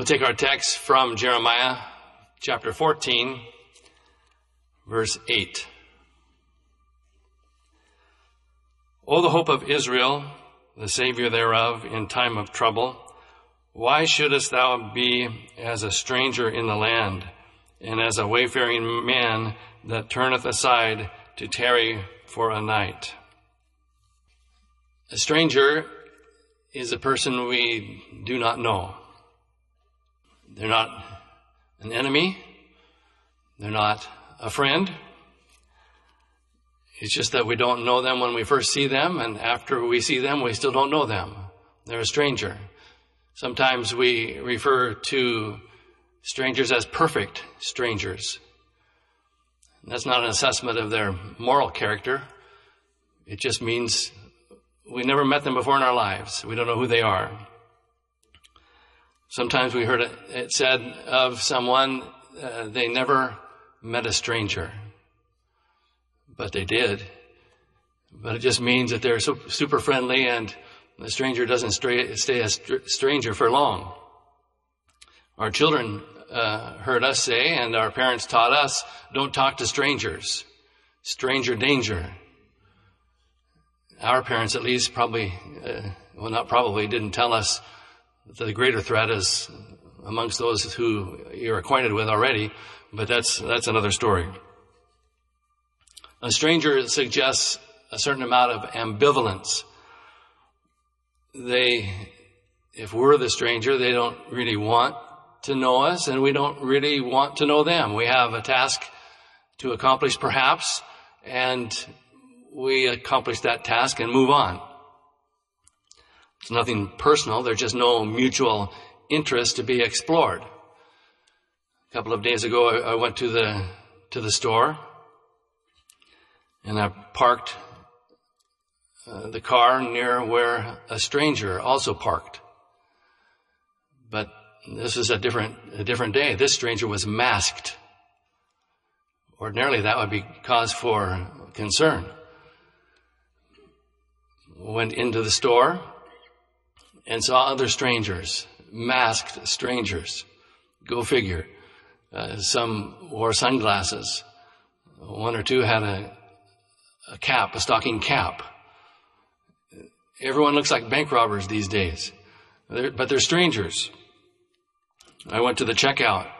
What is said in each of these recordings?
We'll take our text from Jeremiah chapter 14, verse 8. O, the hope of Israel, the Savior thereof, in time of trouble, why shouldest thou be as a stranger in the land, and as a wayfaring man that turneth aside to tarry for a night? A stranger is a person we do not know. They're not an enemy. They're not a friend. It's just that we don't know them when we first see them, and after we see them, we still don't know them. They're a stranger. Sometimes we refer to strangers as perfect strangers. That's not an assessment of their moral character. It just means we never met them before in our lives. We don't know who they are. Sometimes we heard it said of someone, they never met a stranger. But they did. But it just means that they're so super friendly, and the stranger doesn't stay a stranger for long. Our children heard us say, and our parents taught us, don't talk to strangers. Stranger danger. Our parents, at least, didn't tell us that the greater threat is amongst those who you're acquainted with already, but that's another story. A stranger suggests a certain amount of ambivalence. If we're the stranger, they don't really want to know us, and we don't really want to know them. We have a task to accomplish, perhaps, and we accomplish that task and move on. It's nothing personal. There's just no mutual interest to be explored. A couple of days ago, I went to the store, and I parked the car near where a stranger also parked. But this is a different day. This stranger was masked. Ordinarily, that would be cause for concern. Went into the store and saw other strangers, masked strangers. Go figure. Some wore sunglasses. One or two had a cap, a stocking cap. Everyone looks like bank robbers these days, but they're strangers. I went to the checkout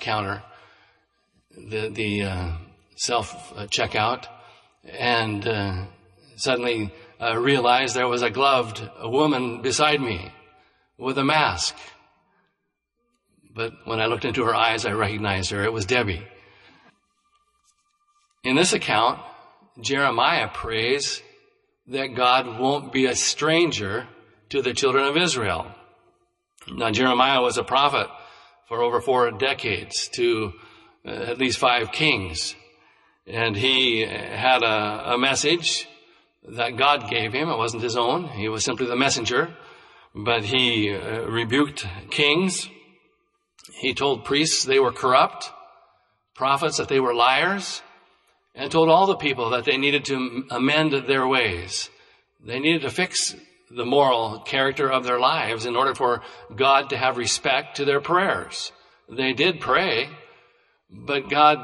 counter, the self-checkout, and suddenly I realized there was a gloved woman beside me with a mask. But when I looked into her eyes, I recognized her. It was Debbie. In this account, Jeremiah prays that God won't be a stranger to the children of Israel. Now, Jeremiah was a prophet for over 4 decades to at least 5 kings. And he had a message that God gave him. It wasn't his own. He was simply the messenger. But he rebuked kings. He told priests they were corrupt, prophets that they were liars, and told all the people that they needed to amend their ways. They needed to fix the moral character of their lives in order for God to have respect to their prayers. They did pray, but God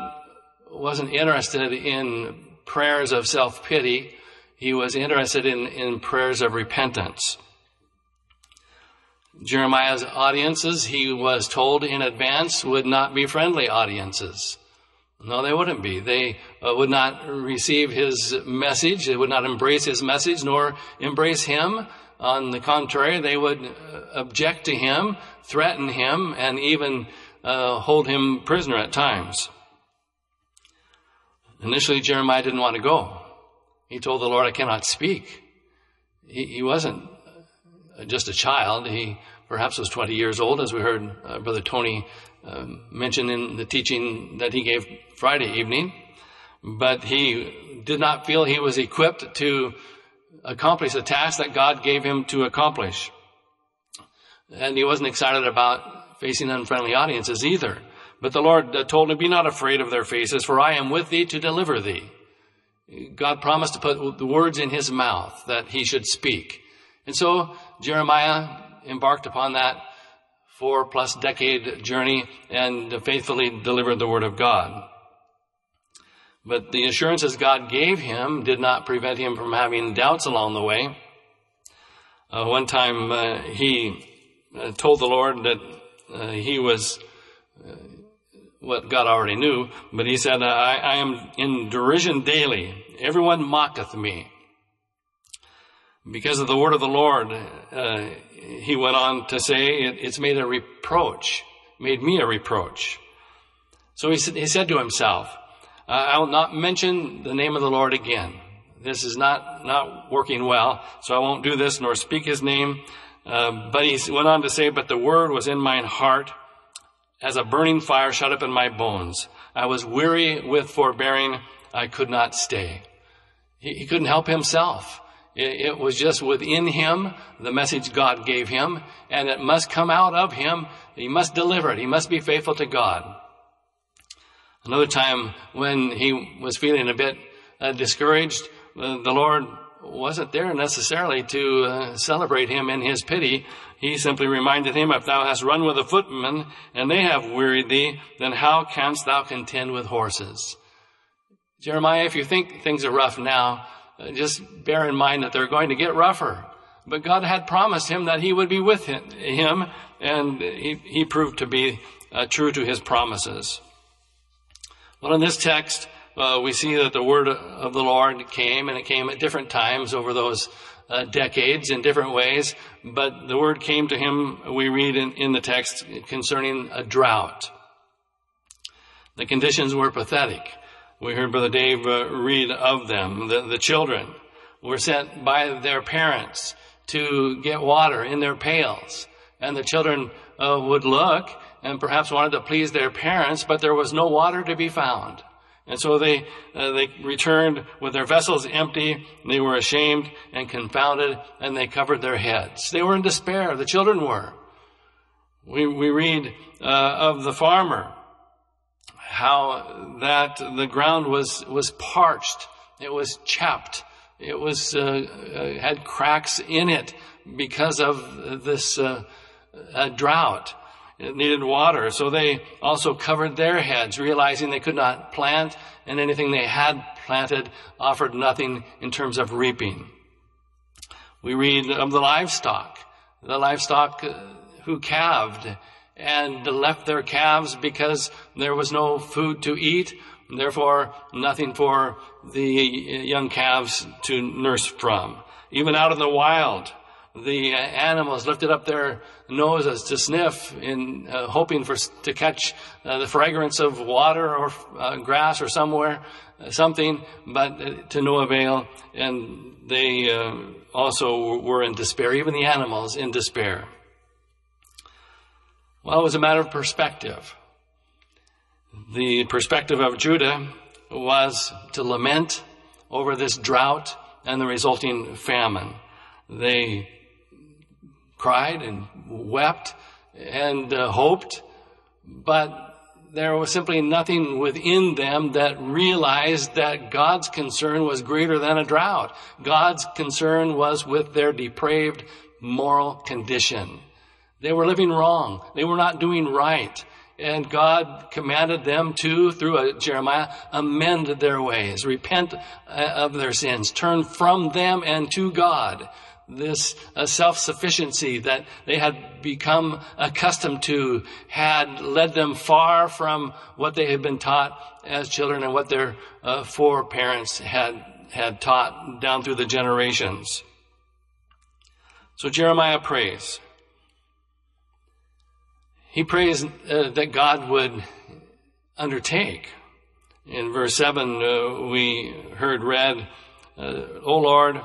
wasn't interested in prayers of self-pity. He was interested in prayers of repentance. Jeremiah's audiences, he was told in advance, would not be friendly audiences. No, they wouldn't be. They would not receive his message. They would not embrace his message, nor embrace him. On the contrary, they would object to him, threaten him, and even hold him prisoner at times. Initially, Jeremiah didn't want to go. He told the Lord, I cannot speak. He wasn't just a child. He perhaps was 20 years old, as we heard Brother Tony mentioned in the teaching that he gave Friday evening. But he did not feel he was equipped to accomplish the task that God gave him to accomplish. And he wasn't excited about facing unfriendly audiences either. But the Lord told him, be not afraid of their faces, for I am with thee to deliver thee. God promised to put the words in his mouth that he should speak. And so Jeremiah embarked upon that 4+ decade journey and faithfully delivered the Word of God. But the assurances God gave him did not prevent him from having doubts along the way. One time he told the Lord that he was what God already knew, but he said, I am in derision daily. Everyone mocketh me. Because of the word of the Lord, he went on to say, it's made a reproach, made me a reproach. So he said to himself, I will not mention the name of the Lord again. This is not working well, so I won't do this nor speak his name. But he went on to say, but the word was in mine heart as a burning fire shut up in my bones. I was weary with forbearing. I could not stay. He couldn't help himself. It was just within him, the message God gave him, and it must come out of him. He must deliver it. He must be faithful to God. Another time when he was feeling a bit discouraged, the Lord wasn't there necessarily to celebrate him in his pity. He simply reminded him, if thou hast run with a footman, and they have wearied thee, then how canst thou contend with horses? Jeremiah, if you think things are rough now, just bear in mind that they're going to get rougher. But God had promised him that he would be with him, and he proved to be true to his promises. Well, in this text, we see that the word of the Lord came, and it came at different times over those decades in different ways. But the word came to him, we read in the text, concerning a drought. The conditions were pathetic. We heard Brother Dave read of them. The children were sent by their parents to get water in their pails. And the children would look and perhaps wanted to please their parents, but there was no water to be found. And so they returned with their vessels empty. They were ashamed and confounded, and they covered their heads. They were in despair. The children were. We read of the farmer, how that the ground was parched, it was chapped, it was had cracks in it because of this drought. It needed water, so they also covered their heads, realizing they could not plant, and anything they had planted offered nothing in terms of reaping. We read of the livestock who calved, and left their calves because there was no food to eat, and therefore nothing for the young calves to nurse from. Even out in the wild, the animals lifted up their noses to sniff, in hoping to catch the fragrance of water or grass or something, but to no avail, and they also were in despair, even the animals in despair. Well, it was a matter of perspective. The perspective of Judah was to lament over this drought and the resulting famine. They cried and wept and hoped, but there was simply nothing within them that realized that God's concern was greater than a drought. God's concern was with their depraved moral condition. They were living wrong. They were not doing right. And God commanded them to, through Jeremiah, amend their ways, repent of their sins, turn from them and to God. This self-sufficiency that they had become accustomed to had led them far from what they had been taught as children and what their foreparents had taught down through the generations. So Jeremiah prays. He prays that God would undertake. In verse 7, we heard read, O Lord,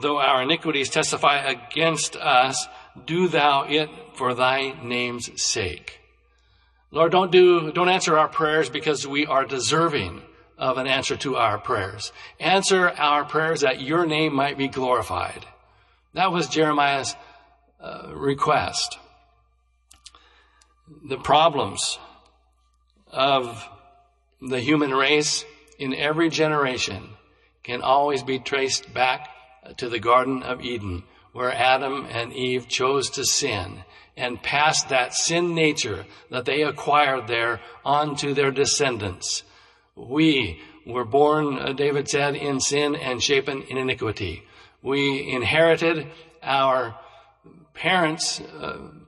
though our iniquities testify against us, do thou it for thy name's sake. Lord, don't answer our prayers because we are deserving of an answer to our prayers. Answer our prayers that your name might be glorified. That was Jeremiah's request. The problems of the human race in every generation can always be traced back to the Garden of Eden, where Adam and Eve chose to sin and passed that sin nature that they acquired there onto their descendants. We were born, David said, in sin and shapen in iniquity. We inherited our parents'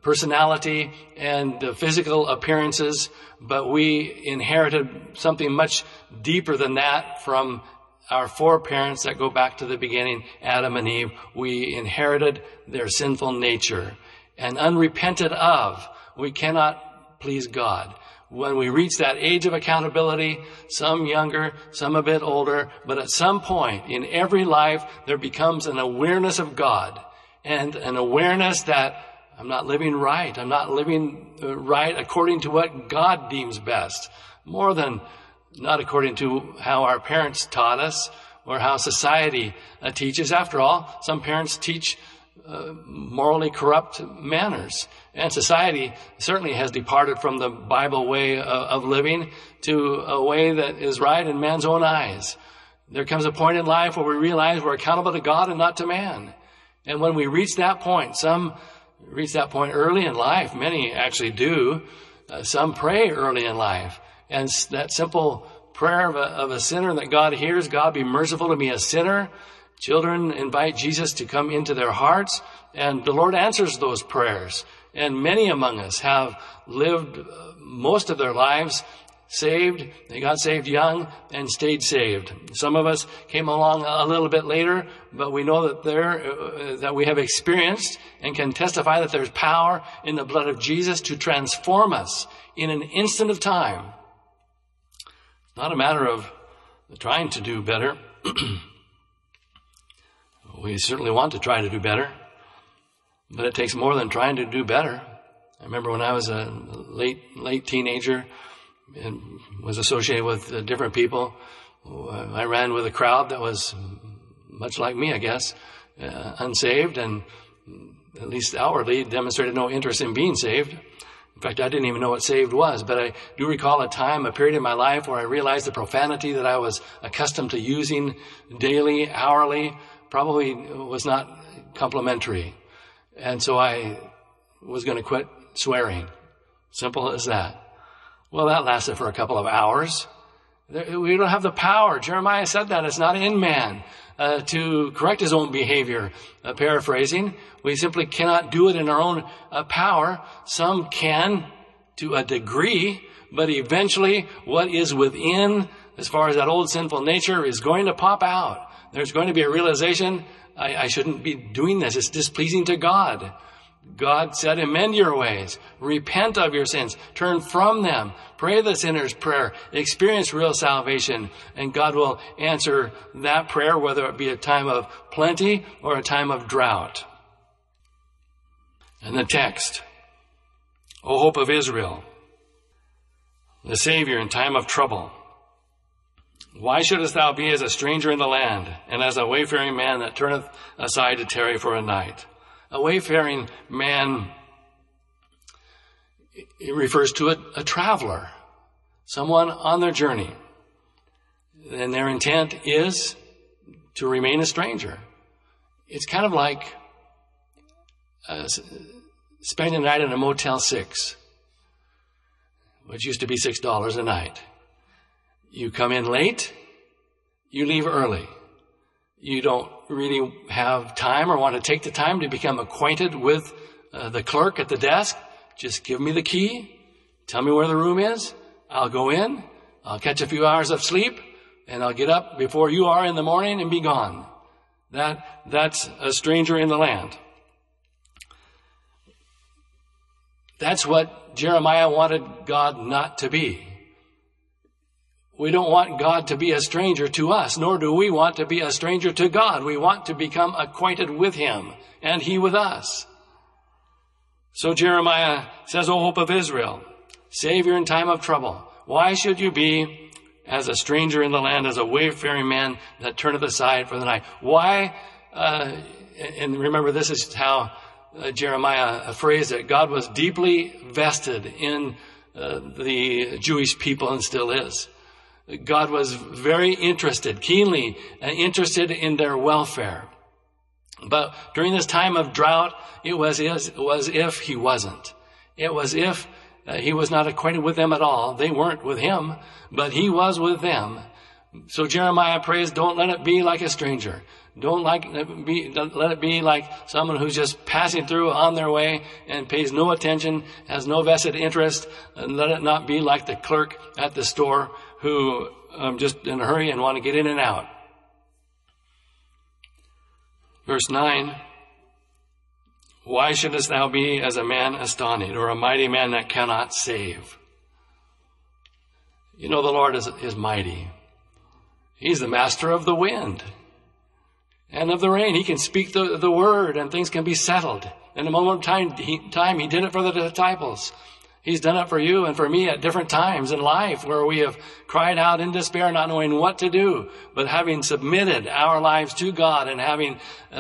personality and physical appearances, but we inherited something much deeper than that from our foreparents that go back to the beginning, Adam and Eve. We inherited their sinful nature. And unrepented of, we cannot please God. When we reach that age of accountability, some younger, some a bit older, but at some point in every life, there becomes an awareness of God and an awareness that I'm not living right. I'm not living right according to what God deems best, more than not according to how our parents taught us or how society teaches. After all, some parents teach morally corrupt manners. And society certainly has departed from the Bible way of living to a way that is right in man's own eyes. There comes a point in life where we realize we're accountable to God and not to man. And when we reach that point, some reach that point early in life. Many actually do. Some pray early in life. And that simple prayer of a sinner that God hears, God be merciful to me, a sinner. Children invite Jesus to come into their hearts, and the Lord answers those prayers. And many among us have lived most of their lives saved. They got saved young and stayed saved. Some of us came along a little bit later, but we know that that we have experienced and can testify that there's power in the blood of Jesus to transform us in an instant of time. It's not a matter of trying to do better. We certainly want to try to do better, but it takes more than trying to do better. I remember when I was a late teenager and was associated with different people, I ran with a crowd that was much like me, I guess, unsaved, and at least outwardly demonstrated no interest in being saved. In fact, I didn't even know what saved was, but I do recall a period in my life where I realized the profanity that I was accustomed to using daily, hourly, probably was not complimentary. And so I was going to quit swearing. Simple as that. Well, that lasted for a couple of hours. We don't have the power. Jeremiah said that. It's not in man to correct his own behavior. Paraphrasing, we simply cannot do it in our own power. Some can to a degree, but eventually what is within, as far as that old sinful nature, is going to pop out. There's going to be a realization, I shouldn't be doing this. It's displeasing to God. God said, amend your ways. Repent of your sins. Turn from them. Pray the sinner's prayer. Experience real salvation. And God will answer that prayer, whether it be a time of plenty or a time of drought. And the text, O hope of Israel, the Savior in time of trouble. Why shouldest thou be as a stranger in the land, and as a wayfaring man that turneth aside to tarry for a night? A wayfaring man, it refers to a traveler, someone on their journey. And their intent is to remain a stranger. It's kind of like spending a night in a Motel 6, which used to be $6 a night. You come in late, you leave early. You don't really have time or want to take the time to become acquainted with the clerk at the desk. Just give me the key, tell me where the room is, I'll go in, I'll catch a few hours of sleep, and I'll get up before you are in the morning and be gone. That's a stranger in the land. That's what Jeremiah wanted God not to be. We don't want God to be a stranger to us, nor do we want to be a stranger to God. We want to become acquainted with Him and He with us. So Jeremiah says, O hope of Israel, Savior in time of trouble, why should you be as a stranger in the land, as a wayfaring man that turneth aside for the night? Why, and remember this is how Jeremiah phrased it, God was deeply vested in the Jewish people and still is. God was very interested, keenly interested in their welfare. But during this time of drought, it was as if he wasn't. It was if he was not acquainted with them at all. They weren't with him, but he was with them. So Jeremiah prays, don't let it be like a stranger. Don't let it be like someone who's just passing through on their way and pays no attention, has no vested interest. And let it not be like the clerk at the store who just in a hurry and want to get in and out. Verse 9, why shouldest thou be as a man astonished, or a mighty man that cannot save? You know, the Lord is mighty. He's the master of the wind and of the rain. He can speak the word and things can be settled. In a moment of time, he did it for the disciples. He's done it for you and for me at different times in life where we have cried out in despair, not knowing what to do, but having submitted our lives to God and having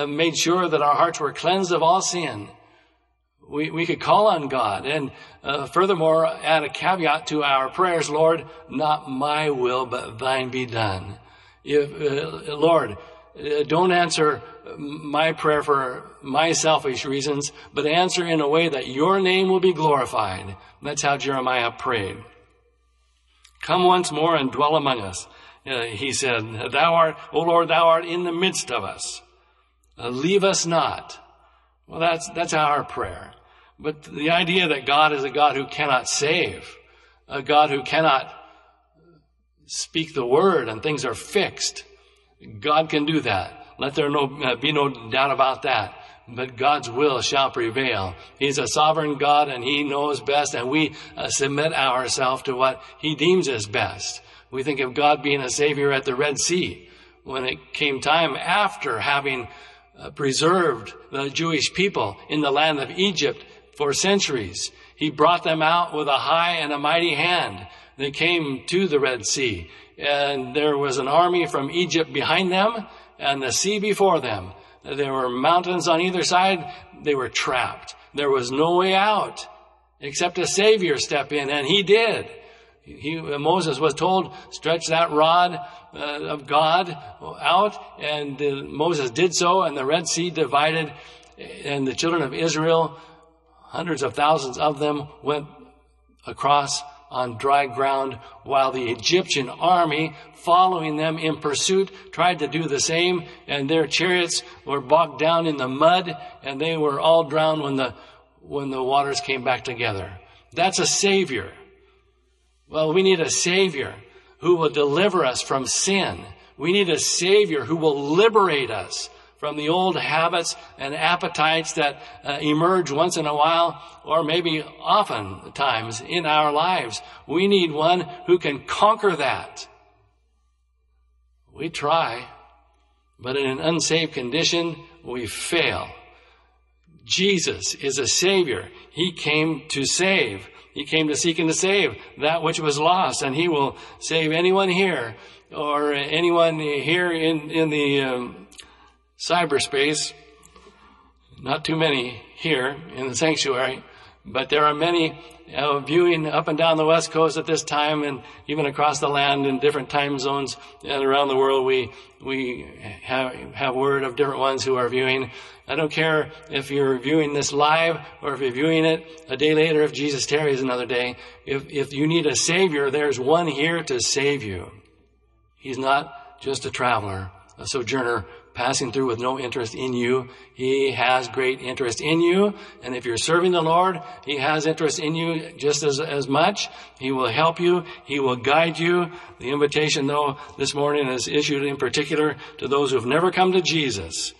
made sure that our hearts were cleansed of all sin. We could call on God. And furthermore, add a caveat to our prayers, Lord, not my will, but thine be done. Lord, don't answer my prayer for my selfish reasons, but answer in a way that your name will be glorified. That's how Jeremiah prayed. Come once more and dwell among us. He said, thou art, O Lord, thou art in the midst of us. Leave us not. Well, that's our prayer. But the idea that God is a God who cannot save, a God who cannot speak the word and things are fixed. God can do that. Let there be no doubt about that. But God's will shall prevail. He's a sovereign God and he knows best, and we submit ourselves to what he deems as best. We think of God being a savior at the Red Sea when it came time after having preserved the Jewish people in the land of Egypt for centuries. He brought them out with a high and a mighty hand. They came to the Red Sea, and there was an army from Egypt behind them and the sea before them. There were mountains on either side. They were trapped. There was no way out except a savior step in, and he did. Moses was told, stretch that rod of God out, and Moses did so, and the Red Sea divided, and the children of Israel, hundreds of thousands of them, went across on dry ground, while the Egyptian army following them in pursuit tried to do the same, and their chariots were bogged down in the mud, and they were all drowned when the waters came back together. That's a savior. Well, we need a savior who will deliver us from sin. We need a savior who will liberate us from the old habits and appetites that emerge once in a while, or maybe oftentimes in our lives. We need one who can conquer that. We try, but in an unsaved condition, we fail. Jesus is a savior. He came to save. He came to seek and to save that which was lost, and he will save anyone here or anyone here in the cyberspace. Not too many here in the sanctuary, but there are many viewing up and down the West Coast at this time, and even across the land in different time zones and around the world. We have word of different ones who are viewing. I don't care if you're viewing this live or if you're viewing it a day later, if Jesus tarries another day. If you need a savior, there's one here to save you. He's not just a traveler, a sojourner, passing through with no interest in you. He has great interest in you. And if you're serving the Lord, he has interest in you just as much. He will help you. He will guide you. The invitation, though, this morning is issued in particular to those who've never come to Jesus.